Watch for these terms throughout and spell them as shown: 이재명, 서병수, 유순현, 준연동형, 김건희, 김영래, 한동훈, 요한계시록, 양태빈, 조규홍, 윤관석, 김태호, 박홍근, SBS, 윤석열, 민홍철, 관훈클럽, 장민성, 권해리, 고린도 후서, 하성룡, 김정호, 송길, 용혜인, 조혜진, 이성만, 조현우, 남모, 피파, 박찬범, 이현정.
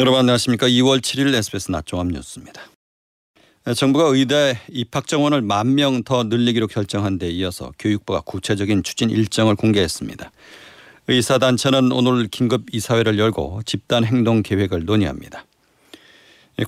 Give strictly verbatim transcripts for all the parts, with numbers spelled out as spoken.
여러분 안녕하십니까. 이월 칠일 에스비에스 낮종합 뉴스입니다. 정부가 의대 입학 정원을 만 명 더 늘리기로 결정한 데 이어서 교육부가 구체적인 추진 일정을 공개했습니다. 의사단체는 오늘 긴급 이사회를 열고 집단 행동 계획을 논의합니다.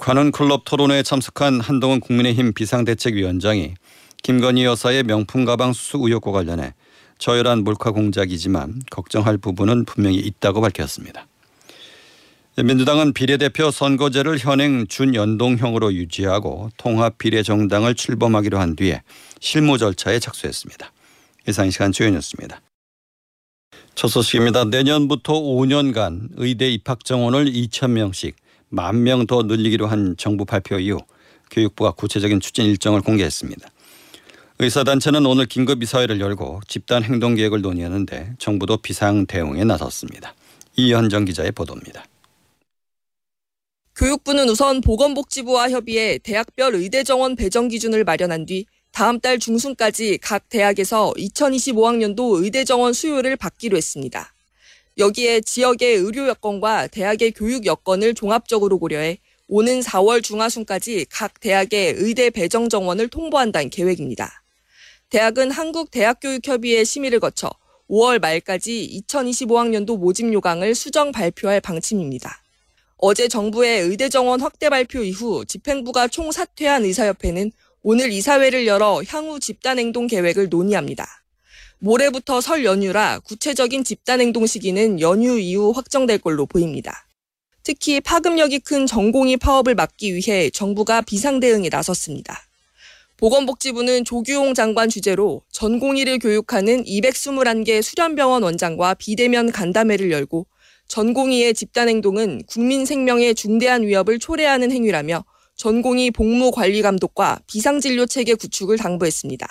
관훈클럽 토론회에 참석한 한동훈 국민의힘 비상대책위원장이 김건희 여사의 명품 가방 수수 의혹과 관련해 저열한 몰카 공작이지만 걱정할 부분은 분명히 있다고 밝혔습니다. 민주당은 비례대표 선거제를 현행 준연동형으로 유지하고 통합비례정당을 출범하기로 한 뒤에 실무 절차에 착수했습니다. 이상 이 시간 조현우였습니다. 첫 소식입니다. 내년부터 오 년간 의대 입학 정원을 이천 명씩 만 명 더 늘리기로 한 정부 발표 이후 교육부가 구체적인 추진 일정을 공개했습니다. 의사단체는 오늘 긴급 이사회를 열고 집단 행동 계획을 논의하는데 정부도 비상 대응에 나섰습니다. 이현정 기자의 보도입니다. 교육부는 우선 보건복지부와 협의해 대학별 의대 정원 배정 기준을 마련한 뒤 다음 달 중순까지 각 대학에서 이천이십오학년도 의대 정원 수요를 받기로 했습니다. 여기에 지역의 의료 여건과 대학의 교육 여건을 종합적으로 고려해 오는 사월 중하순까지 각 대학의 의대 배정 정원을 통보한다는 계획입니다. 대학은 한국대학교육협의회 심의를 거쳐 오월 말까지 이천이십오학년도 모집 요강을 수정 발표할 방침입니다. 어제 정부의 의대 정원 확대 발표 이후 집행부가 총 사퇴한 의사협회는 오늘 이사회를 열어 향후 집단행동 계획을 논의합니다. 모레부터 설 연휴라 구체적인 집단행동 시기는 연휴 이후 확정될 걸로 보입니다. 특히 파급력이 큰 전공의 파업을 막기 위해 정부가 비상대응에 나섰습니다. 보건복지부는 조규홍 장관 주재로 전공의를 교육하는 이백이십일개 수련병원 원장과 비대면 간담회를 열고 전공의의 집단행동은 국민 생명에 중대한 위협을 초래하는 행위라며 전공의 복무 관리 감독과 비상진료 체계 구축을 당부했습니다.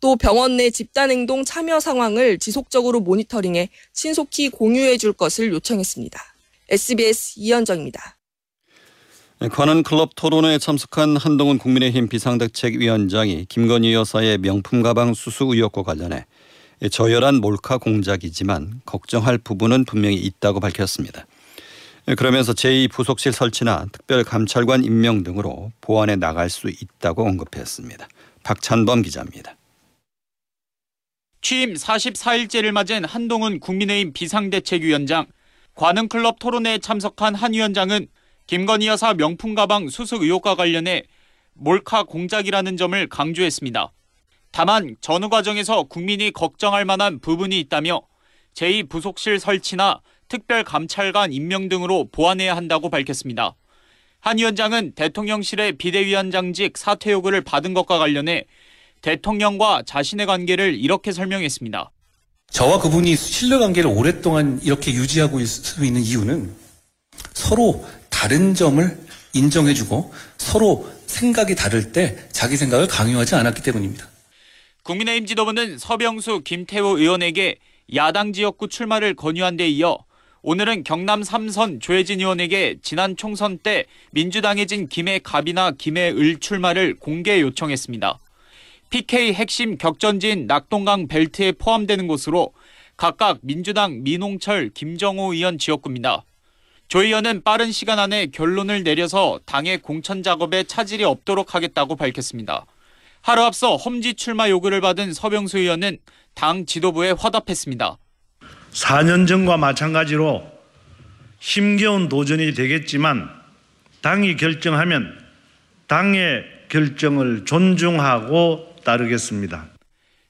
또 병원 내 집단행동 참여 상황을 지속적으로 모니터링해 신속히 공유해 줄 것을 요청했습니다. 에스비에스 이현정입니다. 관훈클럽 토론회에 참석한 한동훈 국민의힘 비상대책위원장이 김건희 여사의 명품 가방 수수 의혹과 관련해 저열한 몰카 공작이지만 걱정할 부분은 분명히 있다고 밝혔습니다. 그러면서 제이 부속실 설치나 특별감찰관 임명 등으로 보완해 나갈 수 있다고 언급했습니다. 박찬범 기자입니다. 취임 사십사일째를 맞은 한동훈 국민의힘 비상대책위원장. 관훈클럽 토론회에 참석한 한 위원장은 김건희 여사 명품 가방 수수 의혹과 관련해 몰카 공작이라는 점을 강조했습니다. 다만 전후 과정에서 국민이 걱정할 만한 부분이 있다며 제이 부속실 설치나 특별감찰관 임명 등으로 보완해야 한다고 밝혔습니다. 한 위원장은 대통령실의 비대위원장직 사퇴 요구를 받은 것과 관련해 대통령과 자신의 관계를 이렇게 설명했습니다. 저와 그분이 신뢰관계를 오랫동안 이렇게 유지하고 있을 수 있는 이유는 서로 다른 점을 인정해주고 서로 생각이 다를 때 자기 생각을 강요하지 않았기 때문입니다. 국민의힘 지도부는 서병수, 김태호 의원에게 야당 지역구 출마를 권유한 데 이어 오늘은 경남 삼선 조혜진 의원에게 지난 총선 때 민주당에 진 김해 갑이나 김해 을 출마를 공개 요청했습니다. 피케이 핵심 격전지인 낙동강 벨트에 포함되는 곳으로 각각 민주당 민홍철, 김정호 의원 지역구입니다. 조 의원은 빠른 시간 안에 결론을 내려서 당의 공천 작업에 차질이 없도록 하겠다고 밝혔습니다. 하루 앞서 험지 출마 요구를 받은 서병수 의원은 당 지도부에 화답했습니다. 사 년 전과 마찬가지로 힘겨운 도전이 되겠지만 당이 결정하면 당의 결정을 존중하고 따르겠습니다.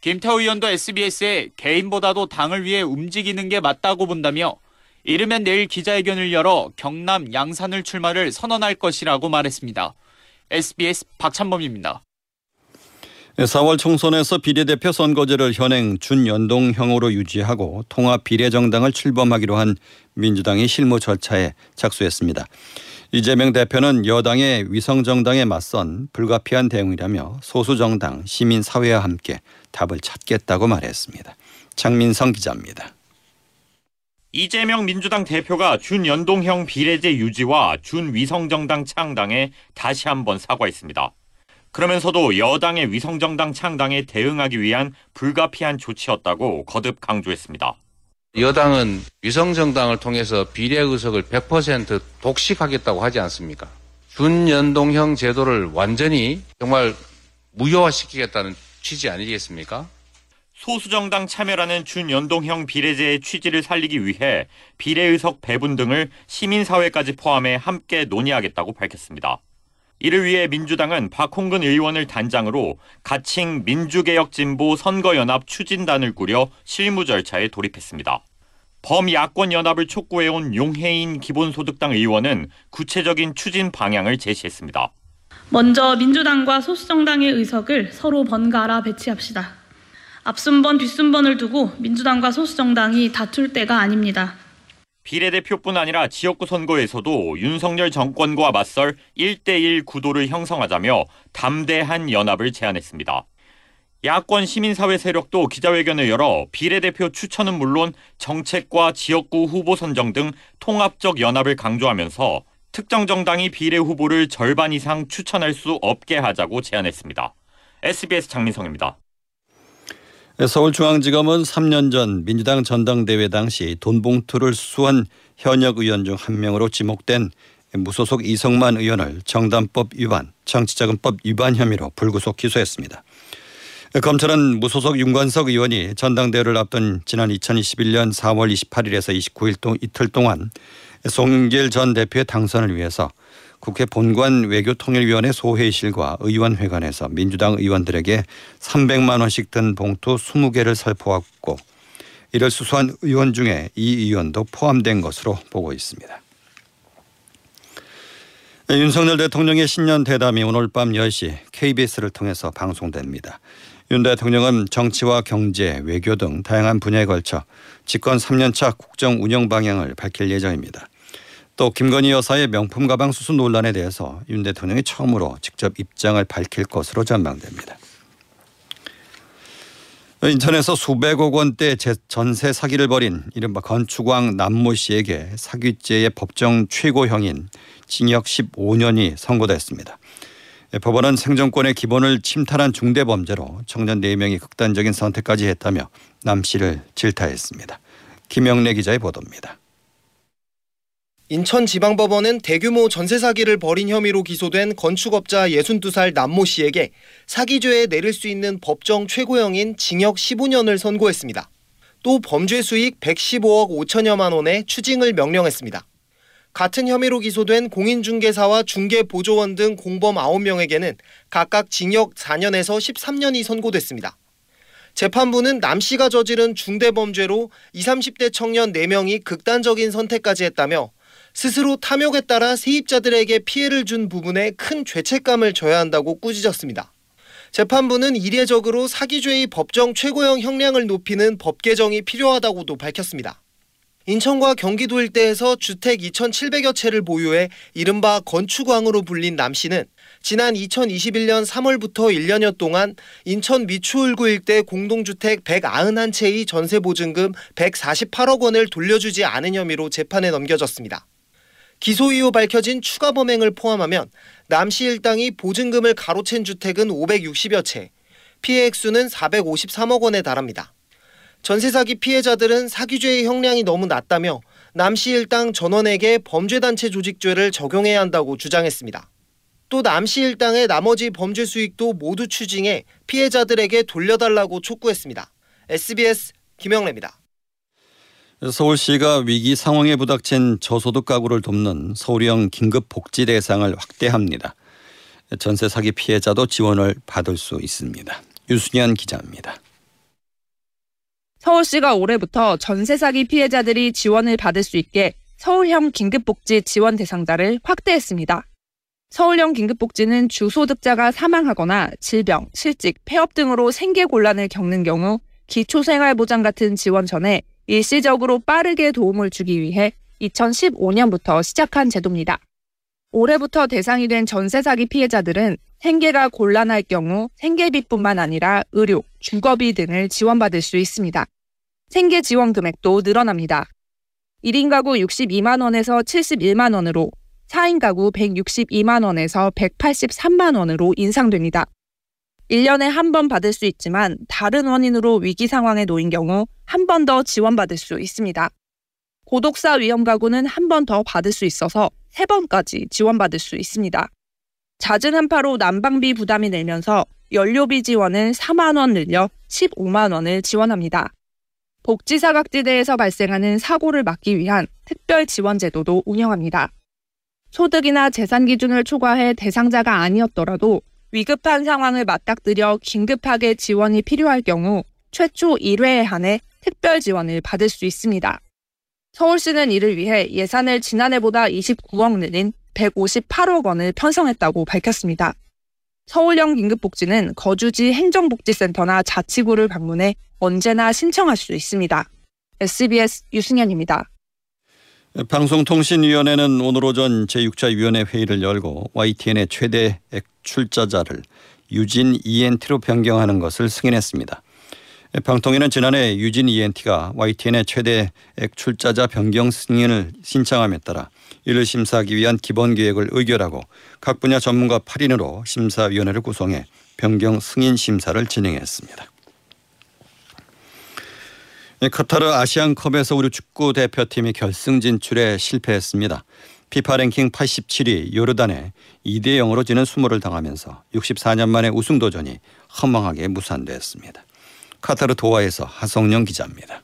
김태호 의원도 에스비에스에 개인보다도 당을 위해 움직이는 게 맞다고 본다며 이르면 내일 기자회견을 열어 경남 양산을 출마를 선언할 것이라고 말했습니다. 에스비에스 박찬범입니다. 사월 총선에서 비례대표 선거제를 현행 준연동형으로 유지하고 통합비례정당을 출범하기로 한 민주당이 실무 절차에 착수했습니다. 이재명 대표는 여당의 위성정당에 맞선 불가피한 대응이라며 소수정당, 시민사회와 함께 답을 찾겠다고 말했습니다. 장민성 기자입니다. 이재명 민주당 대표가 준연동형 비례제 유지와 준위성정당 창당에 다시 한번 사과했습니다. 그러면서도 여당의 위성정당 창당에 대응하기 위한 불가피한 조치였다고 거듭 강조했습니다. 여당은 위성정당을 통해서 비례의석을 백 퍼센트 독식하겠다고 하지 않습니까? 준연동형 제도를 완전히 정말 무효화시키겠다는 취지 아니겠습니까? 소수정당 참여라는 준연동형 비례제의 취지를 살리기 위해 비례의석 배분 등을 시민사회까지 포함해 함께 논의하겠다고 밝혔습니다. 이를 위해 민주당은 박홍근 의원을 단장으로 가칭 민주개혁진보 선거연합 추진단을 꾸려 실무 절차에 돌입했습니다. 범야권연합을 촉구해온 용혜인 기본소득당 의원은 구체적인 추진 방향을 제시했습니다. 먼저 민주당과 소수정당의 의석을 서로 번갈아 배치합시다. 앞순번, 뒷순번을 두고 민주당과 소수정당이 다툴 때가 아닙니다. 비례대표뿐 아니라 지역구 선거에서도 윤석열 정권과 맞설 일 대 일 구도를 형성하자며 담대한 연합을 제안했습니다. 야권 시민사회 세력도 기자회견을 열어 비례대표 추천은 물론 정책과 지역구 후보 선정 등 통합적 연합을 강조하면서 특정 정당이 비례 후보를 절반 이상 추천할 수 없게 하자고 제안했습니다. 에스비에스 장민성입니다. 서울중앙지검은 삼 년 전 민주당 전당대회 당시 돈봉투를 수수한 현역 의원 중 한 명으로 지목된 무소속 이성만 의원을 정당법 위반, 정치자금법 위반 혐의로 불구속 기소했습니다. 검찰은 무소속 윤관석 의원이 전당대회를 앞둔 지난 이천이십일 년 사월 이십팔일에서 이십구일 이틀 동안 송길 전 대표의 당선을 위해서 국회 본관 외교통일위원회 소회의실과 의원회관에서 민주당 의원들에게 삼백만 원씩 든 봉투 스무 개를 살포했고 이를 수수한 의원 중에 이 의원도 포함된 것으로 보고 있습니다. 윤석열 대통령의 신년 대담이 오늘 밤 열 시 케이비에스를 통해서 방송됩니다. 윤 대통령은 정치와 경제, 외교 등 다양한 분야에 걸쳐 집권 삼 년 차 국정 운영 방향을 밝힐 예정입니다. 또 김건희 여사의 명품 가방 수수 논란에 대해서 윤 대통령이 처음으로 직접 입장을 밝힐 것으로 전망됩니다. 인천에서 수백억 원대 전세 사기를 벌인 이른바 건축왕 남모 씨에게 사기죄의 법정 최고형인 징역 십오 년이 선고됐습니다. 법원은 생존권의 기본을 침탈한 중대범죄로 청년 네 명이 극단적인 선택까지 했다며 남 씨를 질타했습니다. 김영래 기자의 보도입니다. 인천지방법원은 대규모 전세 사기를 벌인 혐의로 기소된 건축업자 예순두 살 남모 씨에게 사기죄에 내릴 수 있는 법정 최고형인 징역 십오 년을 선고했습니다. 또 범죄 수익 백십오억 오천여만 원의 추징을 명령했습니다. 같은 혐의로 기소된 공인중개사와 중개보조원 등 공범 아홉 명에게는 각각 징역 사 년에서 십삼 년이 선고됐습니다. 재판부는 남 씨가 저지른 중대범죄로 이십, 삼십대 청년 네 명이 극단적인 선택까지 했다며 스스로 탐욕에 따라 세입자들에게 피해를 준 부분에 큰 죄책감을 져야 한다고 꾸짖었습니다. 재판부는 이례적으로 사기죄의 법정 최고형 형량을 높이는 법 개정이 필요하다고도 밝혔습니다. 인천과 경기도 일대에서 주택 이천칠백여 채를 보유해 이른바 건축왕으로 불린 남 씨는 지난 이천이십일 년 삼월부터 일 년여 동안 인천 미추홀구 일대 공동주택 백구십일 채의 전세보증금 백사십팔억 원을 돌려주지 않은 혐의로 재판에 넘겨졌습니다. 기소 이후 밝혀진 추가 범행을 포함하면 남씨 일당이 보증금을 가로챈 주택은 오백육십여 채, 피해 액수는 사백오십삼억 원에 달합니다. 전세사기 피해자들은 사기죄의 형량이 너무 낮다며 남씨 일당 전원에게 범죄단체 조직죄를 적용해야 한다고 주장했습니다. 또 남씨 일당의 나머지 범죄 수익도 모두 추징해 피해자들에게 돌려달라고 촉구했습니다. 에스비에스 김영래입니다. 서울시가 위기 상황에 부닥친 저소득 가구를 돕는 서울형 긴급복지 대상을 확대합니다. 전세 사기 피해자도 지원을 받을 수 있습니다. 유순현 기자입니다. 서울시가 올해부터 전세 사기 피해자들이 지원을 받을 수 있게 서울형 긴급복지 지원 대상자를 확대했습니다. 서울형 긴급복지는 주소득자가 사망하거나 질병, 실직, 폐업 등으로 생계 곤란을 겪는 경우 기초생활보장 같은 지원 전에 일시적으로 빠르게 도움을 주기 위해 이천십오 년부터 시작한 제도입니다. 올해부터 대상이 된 전세 사기 피해자들은 생계가 곤란할 경우 생계비뿐만 아니라 의료, 주거비 등을 지원받을 수 있습니다. 생계 지원 금액도 늘어납니다. 일 인 가구 육십이만 원에서 칠십일만 원으로, 사 인 가구 백육십이만 원에서 백팔십삼만 원으로 인상됩니다. 일 년에 한 번 받을 수 있지만 다른 원인으로 위기 상황에 놓인 경우 한 번 더 지원받을 수 있습니다. 고독사 위험 가구는 한 번 더 받을 수 있어서 세 번까지 지원받을 수 있습니다. 잦은 한파로 난방비 부담이 늘면서 연료비 지원은 사만 원 늘려 십오만 원을 지원합니다. 복지사각지대에서 발생하는 사고를 막기 위한 특별지원제도도 운영합니다. 소득이나 재산 기준을 초과해 대상자가 아니었더라도 위급한 상황을 맞닥뜨려 긴급하게 지원이 필요할 경우 최초 일 회에 한해 특별지원을 받을 수 있습니다. 서울시는 이를 위해 예산을 지난해보다 이십구억 늘린 백오십팔억 원을 편성했다고 밝혔습니다. 서울형 긴급복지는 거주지 행정복지센터나 자치구를 방문해 언제나 신청할 수 있습니다. 에스비에스 유순현입니다. 방송통신위원회는 오늘 오전 제육 차 위원회 회의를 열고 와이티엔의 최대 출자자를 유진 이엔티로 변경하는 것을 승인했습니다. 방통위는 지난해 유진 이엔티가 와이티엔의 최대 액출자자 변경 승인을 신청함에 따라 이를 심사하기 위한 기본계획을 의결하고 각 분야 전문가 팔 인으로 심사위원회를 구성해 변경 승인 심사를 진행했습니다. 카타르 아시안컵에서 우리 축구 대표팀이 결승 진출에 실패했습니다. 피파 랭킹 팔십칠 위 요르단에 이 대 영으로 지는 수모를 당하면서 육십사 년 만에 우승 도전이 허망하게 무산됐습니다. 카타르 도하에서 하성룡 기자입니다.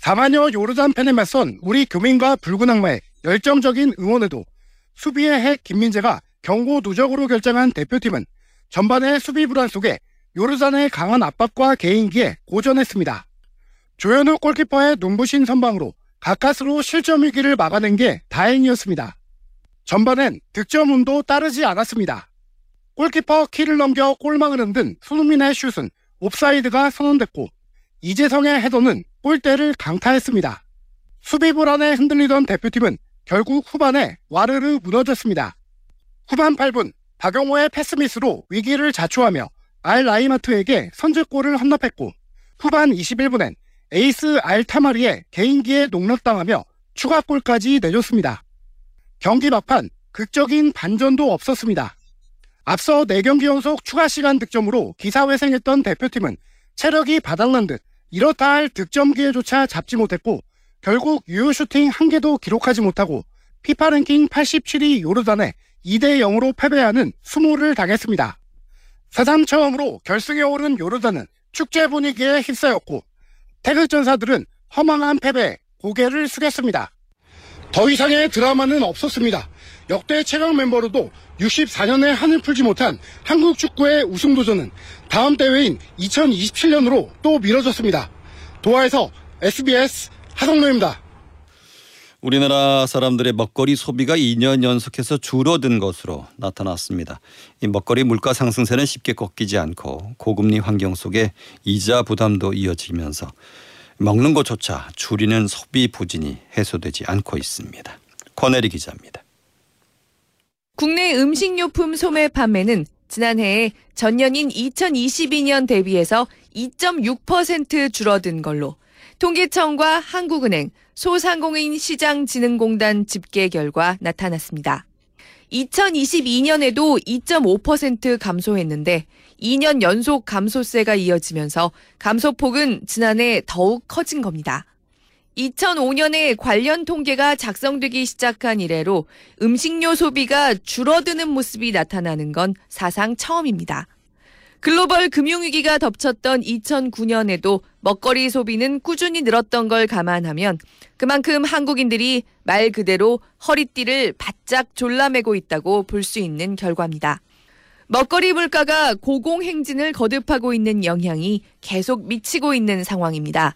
다만요 요르단 팬에 맞선 우리 교민과 붉은 악마의 열정적인 응원에도 수비의 핵 김민재가 경고 누적으로 결정한 대표팀은 전반의 수비 불안 속에 요르단의 강한 압박과 개인기에 고전했습니다. 조현우 골키퍼의 눈부신 선방으로 가까스로 실점 위기를 막아낸 게 다행이었습니다. 전반엔 득점 운도 따르지 않았습니다. 골키퍼 키를 넘겨 골망을 흔든 손흥민의 슛은 옵사이드가 선언됐고 이재성의 헤더는 골대를 강타했습니다. 수비 불안에 흔들리던 대표팀은 결국 후반에 와르르 무너졌습니다. 후반 팔 분 박용호의 패스미스로 위기를 자초하며 알 라이마트에게 선제골을 헌납했고 후반 이십일 분엔 에이스 알 타마리의 개인기에 농락당하며 추가골까지 내줬습니다. 경기 막판 극적인 반전도 없었습니다. 앞서 네 경기 연속 추가시간 득점으로 기사회생했던 대표팀은 체력이 바닥난 듯 이렇다 할 득점 기회조차 잡지 못했고 결국 유효슈팅 한 개도 기록하지 못하고 피파 랭킹 팔십칠 위 요르단에 이 대 영으로 패배하는 수모를 당했습니다. 사상 처음으로 결승에 오른 요르단은 축제 분위기에 휩싸였고 태극전사들은 허망한 패배에 고개를 숙였습니다. 더 이상의 드라마는 없었습니다. 역대 최강 멤버로도 육십사 년에 한을 풀지 못한 한국 축구의 우승 도전은 다음 대회인 이천이십칠 년으로 또 미뤄졌습니다. 도하에서 에스비에스 하성룡입니다. 우리나라 사람들의 먹거리 소비가 이 년 연속해서 줄어든 것으로 나타났습니다. 이 먹거리 물가 상승세는 쉽게 꺾이지 않고 고금리 환경 속에 이자 부담도 이어지면서 먹는 것조차 줄이는 소비 부진이 해소되지 않고 있습니다. 권해리 기자입니다. 국내 음식료품 소매 판매는 지난해에 전년인 이천이십이 년 대비해서 이 점 육 퍼센트 줄어든 걸로 통계청과 한국은행, 소상공인시장진흥공단 집계 결과 나타났습니다. 이천이십이 년에도 이 점 오 퍼센트 감소했는데 이 년 연속 감소세가 이어지면서 감소폭은 지난해 더욱 커진 겁니다. 이천오 년에 관련 통계가 작성되기 시작한 이래로 음식료 소비가 줄어드는 모습이 나타나는 건 사상 처음입니다. 글로벌 금융위기가 덮쳤던 이천구 년에도 먹거리 소비는 꾸준히 늘었던 걸 감안하면 그만큼 한국인들이 말 그대로 허리띠를 바짝 졸라매고 있다고 볼 수 있는 결과입니다. 먹거리 물가가 고공행진을 거듭하고 있는 영향이 계속 미치고 있는 상황입니다.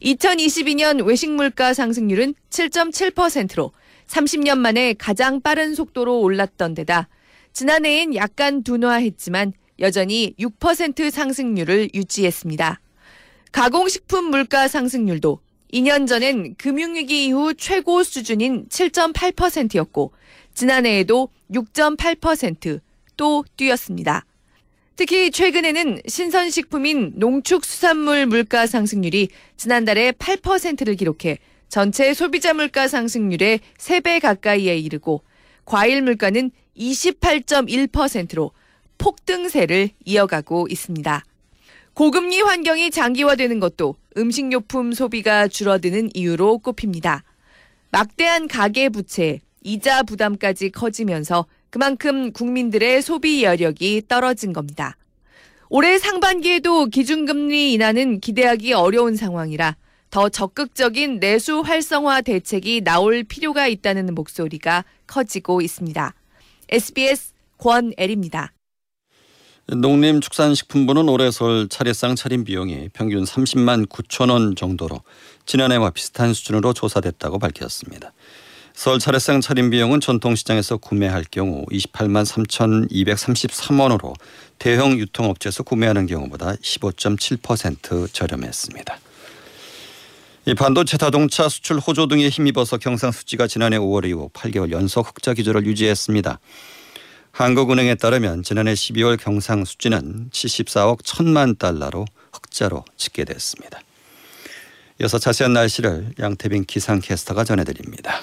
이천이십이 년 외식 물가 상승률은 칠 점 칠 퍼센트로 삼십 년 만에 가장 빠른 속도로 올랐던 데다 지난해엔 약간 둔화했지만 여전히 육 퍼센트 상승률을 유지했습니다. 가공식품 물가 상승률도 이 년 전엔 금융위기 이후 최고 수준인 칠 점 팔 퍼센트였고 지난해에도 육 점 팔 퍼센트 또 뛰었습니다. 특히 최근에는 신선식품인 농축수산물 물가 상승률이 지난달에 팔 퍼센트를 기록해 전체 소비자 물가 상승률의 세 배 가까이에 이르고 과일 물가는 이십팔 점 일 퍼센트로 폭등세를 이어가고 있습니다. 고금리 환경이 장기화되는 것도 음식료품 소비가 줄어드는 이유로 꼽힙니다. 막대한 가계 부채, 이자 부담까지 커지면서 그만큼 국민들의 소비 여력이 떨어진 겁니다. 올해 상반기에도 기준금리 인하는 기대하기 어려운 상황이라 더 적극적인 내수 활성화 대책이 나올 필요가 있다는 목소리가 커지고 있습니다. 에스비에스 권애리입니다. 농림축산식품부는 올해 설 차례상 차림 비용이 평균 삼십만 구천 원 정도로 지난해와 비슷한 수준으로 조사됐다고 밝혔습니다. 설 차례상 차림 비용은 전통시장에서 구매할 경우 이십팔만 삼천이백삼십삼 원으로 대형 유통업체에서 구매하는 경우보다 십오 점 칠 퍼센트 저렴했습니다. 이 반도체, 자동차 수출 호조 등에 힘입어서 경상수지가 지난해 오월 이후 팔 개월 연속 흑자 기조를 유지했습니다. 한국은행에 따르면 지난해 십이월 경상수지는 칠십사억 천만 달러로 흑자로 집계됐습니다. 이어서 자세한 날씨를 양태빈 기상캐스터가 전해드립니다.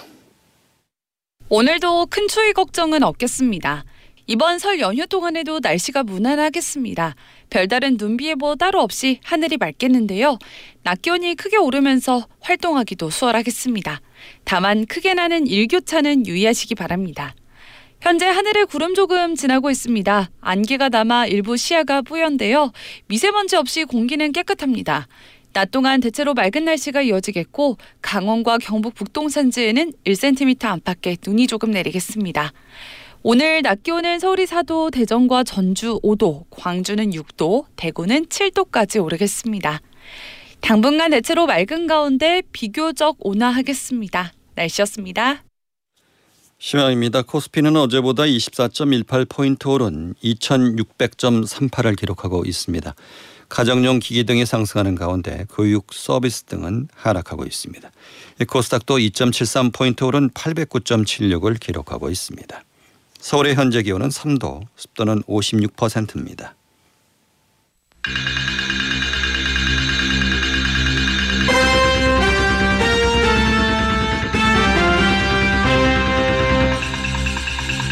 오늘도 큰 추위 걱정은 없겠습니다. 이번 설 연휴 동안에도 날씨가 무난하겠습니다. 별다른 눈비 예보 따로 없이 하늘이 맑겠는데요. 낮 기온이 크게 오르면서 활동하기도 수월하겠습니다. 다만 크게 나는 일교차는 유의하시기 바랍니다. 현재 하늘에 구름 조금 지나고 있습니다. 안개가 남아 일부 시야가 뿌연데요. 미세먼지 없이 공기는 깨끗합니다. 낮 동안 대체로 맑은 날씨가 이어지겠고 강원과 경북 북동 산지에는 일 센티미터 안팎의 눈이 조금 내리겠습니다. 오늘 낮 기온은 서울이 사 도, 대전과 전주 오 도, 광주는 육 도, 대구는 칠 도까지 오르겠습니다. 당분간 대체로 맑은 가운데 비교적 온화하겠습니다. 날씨였습니다. 시황입니다. 코스피는 어제보다 이십사 점 일팔 포인트 오른 이천육백 점 삼팔을 기록하고 있습니다. 가정용 기기 등이 상승하는 가운데 교육, 서비스 등은 하락하고 있습니다. 코스닥도 이 점 칠삼 포인트 오른 팔백구 점 칠육을 기록하고 있습니다. 서울의 현재 기온은 삼 도, 습도는 오십육 퍼센트입니다.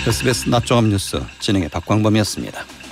에스비에스 낮종합 뉴스 진행의 박광범이었습니다.